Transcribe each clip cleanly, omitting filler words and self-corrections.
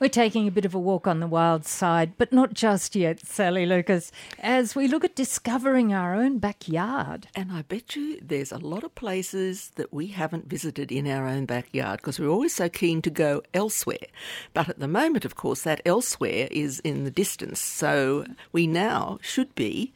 We're taking a bit of a walk on the wild side, but not just yet, Sally Lucas, as we look at discovering our own backyard. And I bet you there's a lot of places that we haven't visited in our own backyard because we're always so keen to go elsewhere. But at the moment, of course, that elsewhere is in the distance. So we now should be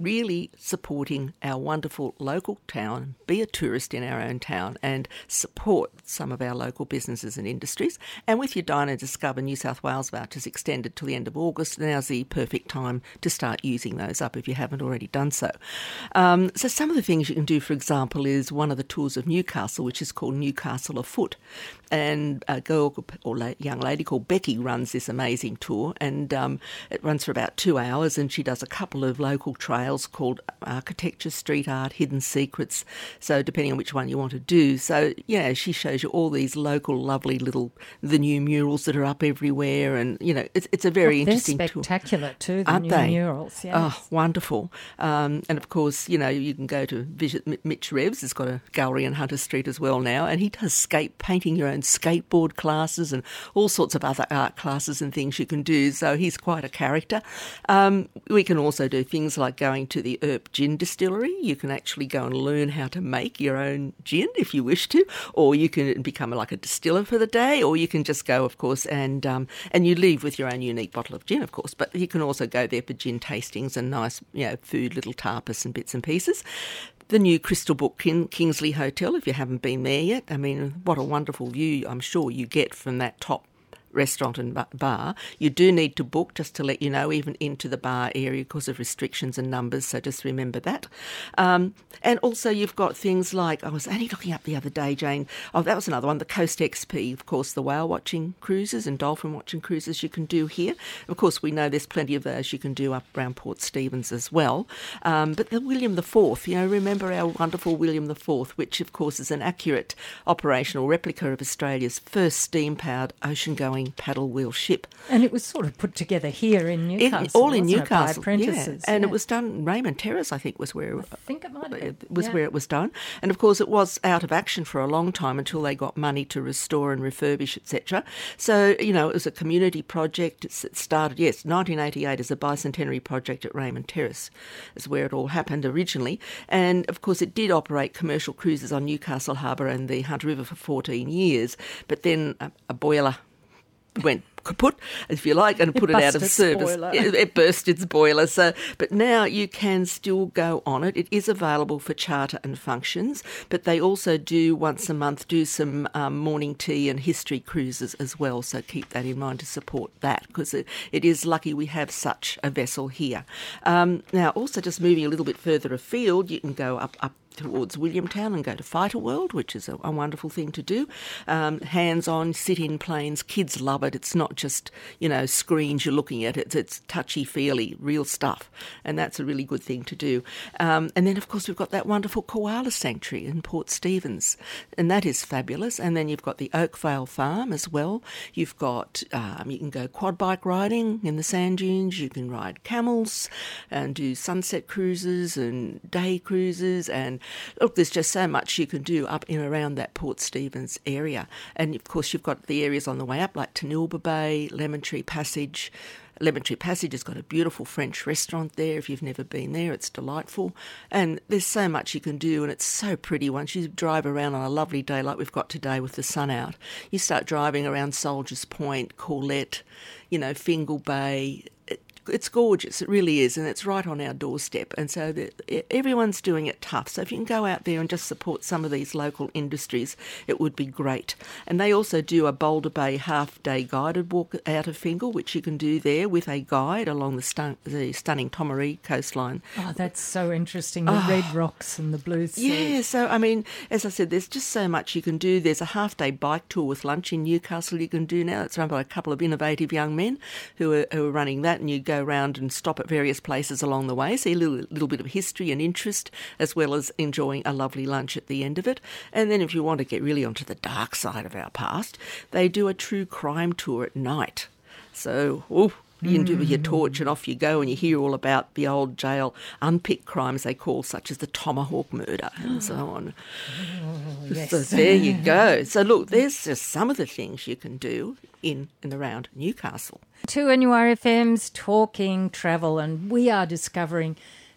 really supporting our wonderful local town, be a tourist in our own town and support some of our local businesses and industries. And with your Dine and Discover New South Wales vouchers extended till the end of August, now's the perfect time to start using those up if you haven't already done so. So some of the things you can do, for example, is one of the tours of Newcastle, which is called Newcastle Afoot. And a girl or young lady called Becky runs this amazing tour, and it runs for about 2 hours, and she does a couple of local trails called Architecture, Street Art, Hidden Secrets, so depending on which one you want to do. So, yeah, she shows you all these local lovely little, the new murals that are up everywhere, and, you know, it's a very interesting tour. They're spectacular too, the new murals. Yes. Oh, wonderful. And, of course, you know, you can go to visit Mitch Reeves. He's got a gallery in Hunter Street as well now, and he does painting your own skateboard classes and all sorts of other art classes and things you can do, so he's quite a character. We can also do things like going to the Earp Gin Distillery. You can actually go and learn how to make your own gin if you wish to, or you can become like a distiller for the day, or you can just go, of course, and you leave with your own unique bottle of gin, of course, but you can also go there for gin tastings and nice, you know, food, little tapas and bits and pieces. The new Crystal Book Kingsley Hotel, if you haven't been there yet. I mean, what a wonderful view I'm sure you get from that top restaurant and bar. You do need to book, just to let you know, even into the bar area because of restrictions and numbers, so just remember that. And also you've got things like, I was only looking up the other day, Jane, oh, that was another one, the Coast XP, of course, the whale watching cruises and dolphin watching cruises you can do here. Of course, we know there's plenty of those you can do up around Port Stephens as well. But the William IV, you know, remember our wonderful William IV, which of course is an accurate operational replica of Australia's first steam-powered ocean-going paddle wheel ship. And it was sort of put together here in Newcastle. All in Newcastle, by apprentices. Yeah. And it was done, Raymond Terrace, I think, was where it was done. And, of course, it was out of action for a long time until they got money to restore and refurbish, etc. So, you know, it was a community project. It started, 1988 as a bicentenary project at Raymond Terrace is where it all happened originally. And, of course, it did operate commercial cruises on Newcastle Harbour and the Hunter River for 14 years, but then a boiler went kaput, if you like, and put it out of service. It burst its boiler. So, but now you can still go on it. It is available for charter and functions, but they also do once a month do some morning tea and history cruises as well. So keep that in mind to support that, because it is lucky we have such a vessel here. Now, also just moving a little bit further afield, you can go up towards Williamtown and go to Fighter World, which is a wonderful thing to do. Hands-on, sit-in planes. Kids love it. It's not just, you know, screens you're looking at. It's touchy-feely, real stuff. And that's a really good thing to do. And then, of course, we've got that wonderful Koala Sanctuary in Port Stephens. And that is fabulous. And then you've got the Oakvale Farm as well. You've got, you can go quad bike riding in the sand dunes. You can ride camels and do sunset cruises and day cruises, and look, there's just so much you can do up and around that Port Stephens area. And, of course, you've got the areas on the way up like Tenilba Bay, Lemon Tree Passage. Lemon Tree Passage has got a beautiful French restaurant there. If you've never been there, it's delightful. And there's so much you can do, and it's so pretty. Once you drive around on a lovely day like we've got today with the sun out, you start driving around Soldiers Point, Corlette, you know, Fingal Bay. It's gorgeous, it really is, and it's right on our doorstep. And so everyone's doing it tough. So if you can go out there and just support some of these local industries, it would be great. And they also do a Boulder Bay half-day guided walk out of Fingal, which you can do there with a guide along the stunning Tomaree coastline. Oh, that's so interesting, the red rocks and the blue sea. Yeah, so, I mean, as I said, there's just so much you can do. There's a half-day bike tour with lunch in Newcastle you can do now. It's run by a couple of innovative young men who are running that, and you go around and stop at various places along the way, see a little bit of history and interest, as well as enjoying a lovely lunch at the end of it. And then if you want to get really onto the dark side of our past, they do a true crime tour at night. So, you can do with your torch and off you go, and you hear all about the old jail unpicked crimes they call, such as the tomahawk murder and so on. Oh, yes. So there you go. So look, there's just some of the things you can do in and around Newcastle. To NURFM's Talking Travel, and we are discovering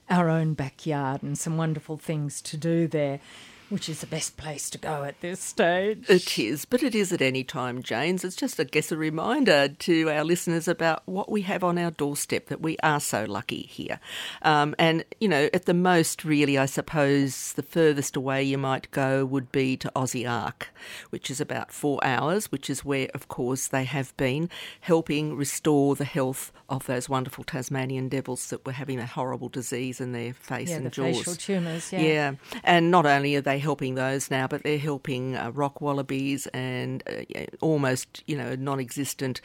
our own backyard and some wonderful things to do there, which is the best place to go at this stage. It is, but it is at any time, James. It's just, I guess, a reminder to our listeners about what we have on our doorstep, that we are so lucky here. And, you know, at the most, really, I suppose the furthest away you might go would be to Aussie Ark, which is about 4 hours, which is where, of course, they have been helping restore the health of those wonderful Tasmanian devils that were having a horrible disease in their face and jaws. Yeah, the facial tumours, yeah. Yeah, and not only are they helping those now, but they're helping rock wallabies and almost, you know, non-existent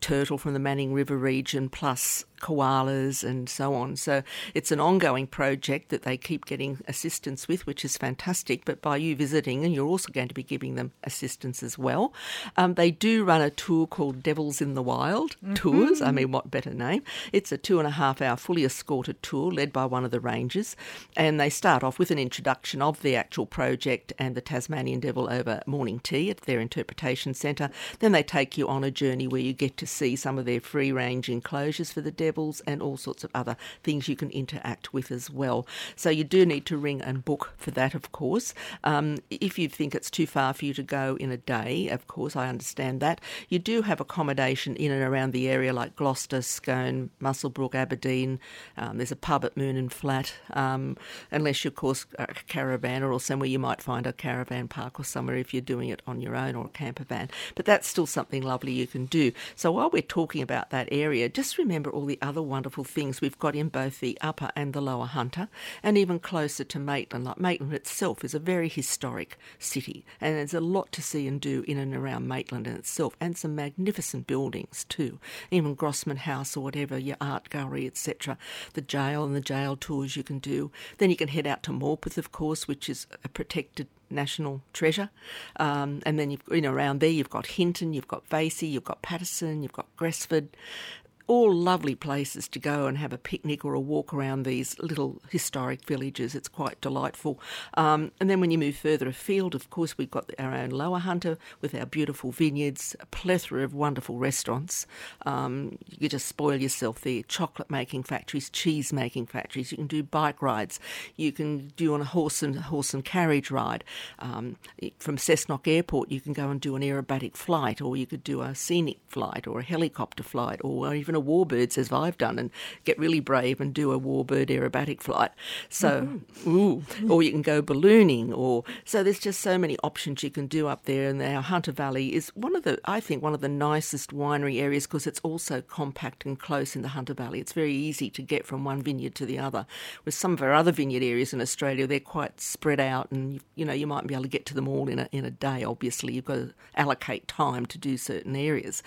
turtle from the Manning River region, plus koalas and so on. So it's an ongoing project that they keep getting assistance with, which is fantastic. But by you visiting, and you're also going to be giving them assistance as well. They do run a tour called Devils in the Wild Tours. I mean, what better name? It's a 2.5-hour fully escorted tour led by one of the rangers. And they start off with an introduction of the actual project and the Tasmanian Devil over morning tea at their interpretation centre. Then they take you on a journey where you get to see some of their free-range enclosures for the devil, and all sorts of other things you can interact with as well. So you do need to ring and book for that, of course. If you think it's too far for you to go in a day, of course, I understand that. You do have accommodation in and around the area like Gloucester, Scone, Musselbrook, Aberdeen. There's a pub at Moon and Flat. Unless you, of course, are a caravanner or somewhere, you might find a caravan park or somewhere if you're doing it on your own, or a camper van. But that's still something lovely you can do. So while we're talking about that area, just remember all the other wonderful things we've got in both the upper and the lower Hunter, and even closer to Maitland. Like Maitland itself is a very historic city, and there's a lot to see and do in and around Maitland in itself, and some magnificent buildings too. Even Grossman House or whatever, your art gallery, etc. The jail and the jail tours you can do. Then you can head out to Morpeth, of course, which is a protected national treasure. And then you've, you know, around there you've got Hinton, you've got Vasey, you've got Patterson, you've got Gresford. All lovely places to go and have a picnic or a walk around these little historic villages. It's quite delightful. And then when you move further afield, of course, we've got our own Lower Hunter with our beautiful vineyards, a plethora of wonderful restaurants. You just spoil yourself there. Chocolate-making factories, cheese-making factories. You can do bike rides. You can do on a horse and carriage ride. From Cessnock Airport, you can go and do an aerobatic flight, or you could do a scenic flight or a helicopter flight, or even a warbird, as I've done, and get really brave and do a warbird aerobatic flight. So, or you can go ballooning, or so there's just so many options you can do up there. And our Hunter Valley is one of the nicest winery areas, because it's also compact and close in the Hunter Valley. It's very easy to get from one vineyard to the other. With some of our other vineyard areas in Australia, they're quite spread out, and you know, you might be able to get to them all in a day. Obviously, you've got to allocate time to do certain areas.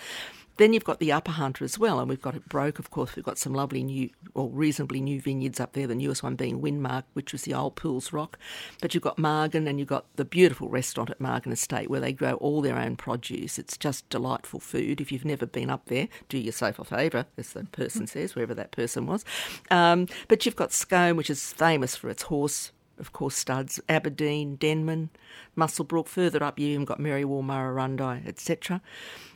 Then you've got the Upper Hunter as well, and we've got it Broke, of course. We've got some lovely reasonably new vineyards up there, the newest one being Windmark, which was the old Pools Rock. But you've got Margan, and you've got the beautiful restaurant at Margan Estate where they grow all their own produce. It's just delightful food. If you've never been up there, do yourself a favour, as the person says, wherever that person was. But you've got Scone, which is famous for its horse, of course, studs, Aberdeen, Denman, Musselbrook. Further up, you've even got Merriwell, Murrurundi, etc.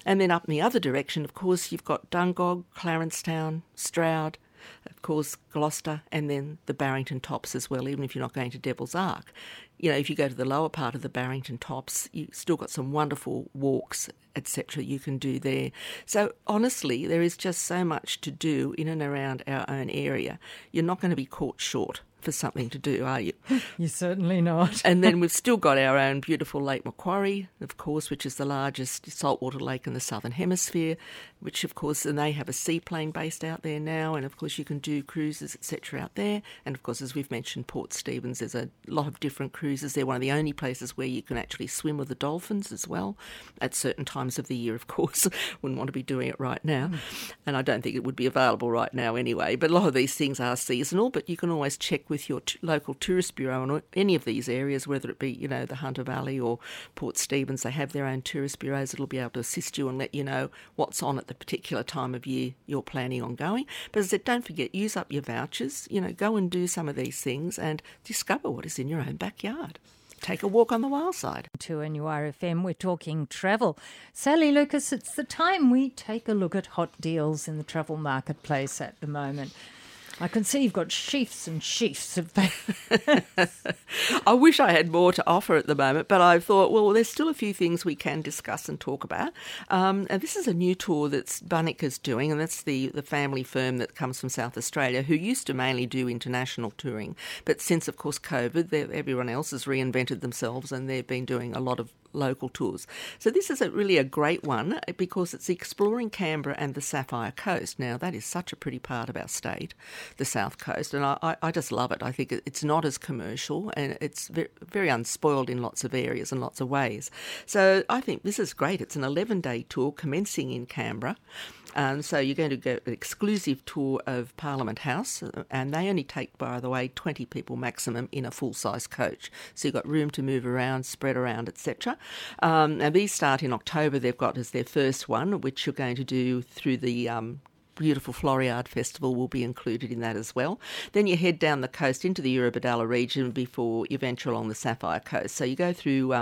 And then up in the other direction, of course, you've got Dungog, Clarencetown, Stroud, of course, Gloucester, and then the Barrington Tops as well, even if you're not going to Devil's Ark. You know, if you go to the lower part of the Barrington Tops, you've still got some wonderful walks, etc., you can do there. So, honestly, there is just so much to do in and around our own area. You're not going to be caught short for something to do, are you? You're certainly not. And then we've still got our own beautiful Lake Macquarie, of course, which is the largest saltwater lake in the Southern Hemisphere, which, of course, and they have a seaplane based out there now, and, of course, you can do cruises, etc., out there. And, of course, as we've mentioned, Port Stephens, there's a lot of different cruises. They're one of the only places where you can actually swim with the dolphins as well at certain times of the year, of course. Wouldn't want to be doing it right now. And I don't think it would be available right now anyway. But a lot of these things are seasonal, but you can always check check with your local tourist bureau on any of these areas, whether it be, you know, the Hunter Valley or Port Stephens. They have their own tourist bureaus that'll be able to assist you and let you know what's on at the particular time of year you're planning on going. But as I said, don't forget, use up your vouchers, you know, go and do some of these things and discover what is in your own backyard. Take a walk on the wild side. To NURFM, we're talking travel. Sally Lucas, it's the time we take a look at hot deals in the travel marketplace at the moment. I can see you've got sheafs and sheafs of papers. I wish I had more to offer at the moment, but I thought, well, there's still a few things we can discuss and talk about. And this is a new tour that Bunnick is doing, and that's the family firm that comes from South Australia, who used to mainly do international touring. But since, of course, COVID, everyone else has reinvented themselves and they've been doing a lot of local tours. So this is really a great one because it's exploring Canberra and the Sapphire Coast. Now, that is such a pretty part of our state, the South Coast, and I just love it. I think it's not as commercial and it's very unspoiled in lots of areas and lots of ways. So I think this is great. It's an 11-day tour commencing in Canberra. So you're going to get an exclusive tour of Parliament House, and they only take, by the way, 20 people maximum in a full-size coach. So you've got room to move around, spread around, etc. And these start in October. They've got as their first one, which you're going to do through the beautiful Floriade Festival will be included in that as well. Then you head down the coast into the Eurobodalla region before you venture along the Sapphire Coast. So you go through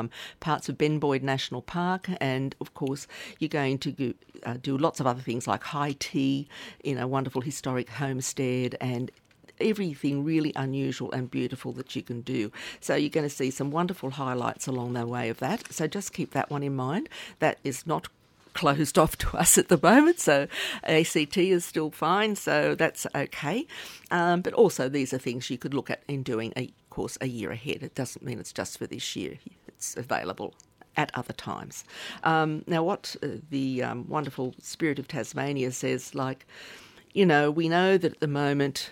parts of Ben Boyd National Park, and of course you're going to do lots of other things like high tea in a wonderful historic homestead and everything really unusual and beautiful that you can do. So you're going to see some wonderful highlights along the way of that. So just keep that one in mind. That is not closed off to us at the moment, so ACT is still fine, so that's okay. But also these are things you could look at in doing a course a year ahead. It doesn't mean it's just for this year. It's available at other times. Now what the wonderful Spirit of Tasmania says, like, you know, we know that at the moment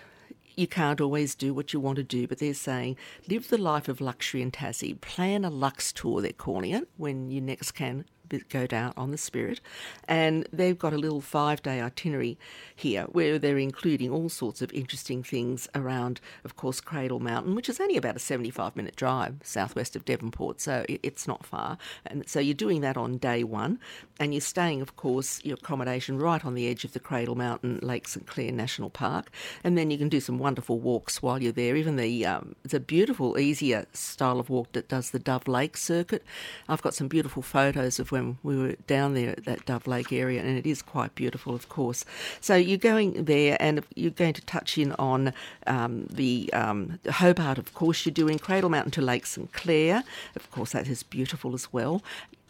you can't always do what you want to do, but they're saying live the life of luxury in Tassie. Plan a luxe tour, they're calling it, when you next can go down on the Spirit. And they've got a little 5-day itinerary here where they're including all sorts of interesting things around, of course, Cradle Mountain, which is only about a 75-minute drive southwest of Devonport, so it's not far. And so you're doing that on day one, and you're staying, of course, your accommodation right on the edge of the Cradle Mountain Lake St Clair National Park. And then you can do some wonderful walks while you're there. Even the it's a beautiful, easier style of walk that does the Dove Lake circuit. I've got some beautiful photos of when we were down there at that Dove Lake area, and it is quite beautiful, of course. So you're going there, and you're going to touch in on the Hobart, of course, you're doing Cradle Mountain to Lake St Clair. Of course, that is beautiful as well.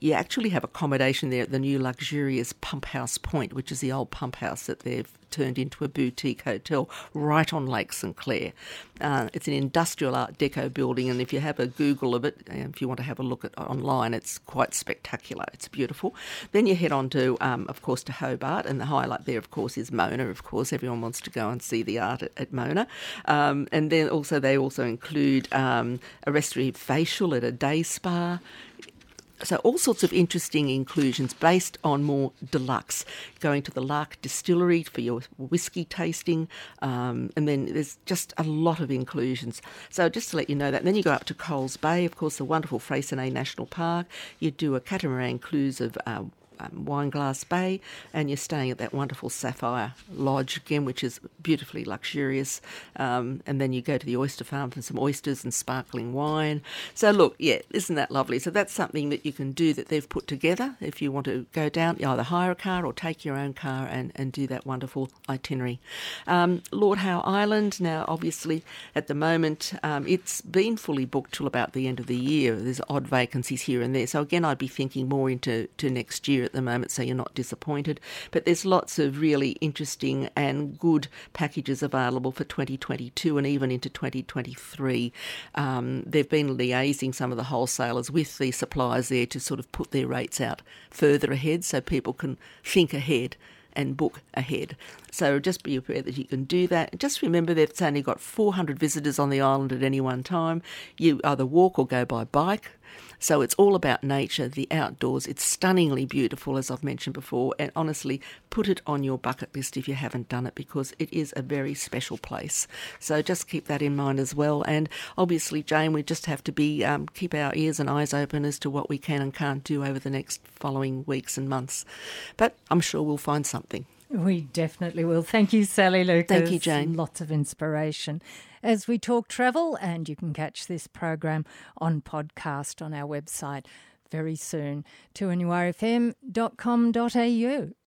You actually have accommodation there at the new luxurious Pump House Point, which is the old pump house that they've turned into a boutique hotel right on Lake St Clair. It's an industrial Art Deco building, and if you have a Google of it, if you want to have a look at online, it's quite spectacular. It's beautiful. Then you head on to, of course, to Hobart, and the highlight there, of course, is Mona. Of course, everyone wants to go and see the art at Mona. And then also they also include a restorative facial at a day spa. So all sorts of interesting inclusions based on more deluxe. Going to the Lark Distillery for your whiskey tasting. And then there's just a lot of inclusions. So just to let you know that. And then you go up to Coles Bay, of course, the wonderful Freycinet National Park. You do a catamaran cruise of Wineglass Bay, and you're staying at that wonderful Sapphire Lodge again, which is beautifully luxurious. And then you go to the oyster farm for some oysters and sparkling wine. So look, yeah, isn't that lovely? So that's something that you can do that they've put together. If you want to go down, you either hire a car or take your own car and do that wonderful itinerary. Lord Howe Island, now obviously at the moment it's been fully booked till about the end of the year. There's odd vacancies here and there. So again, I'd be thinking more into next year at the moment, so you're not disappointed. But there's lots of really interesting and good packages available for 2022 and even into 2023. They've been liaising some of the wholesalers with the suppliers there to sort of put their rates out further ahead so people can think ahead and book ahead. So just be aware that you can do that. Just remember that it's only got 400 visitors on the island at any one time. You either walk or go by bike. So it's all about nature, the outdoors. It's stunningly beautiful, as I've mentioned before, and honestly, put it on your bucket list if you haven't done it, because it is a very special place. So just keep that in mind as well. And obviously, Jane, we just have to be keep our ears and eyes open as to what we can and can't do over the next following weeks and months. But I'm sure we'll find something. We definitely will. Thank you, Sally Lucas. Thank you, Jane. Lots of inspiration as we talk travel, and you can catch this program on podcast on our website very soon, 2nurfm.com.au.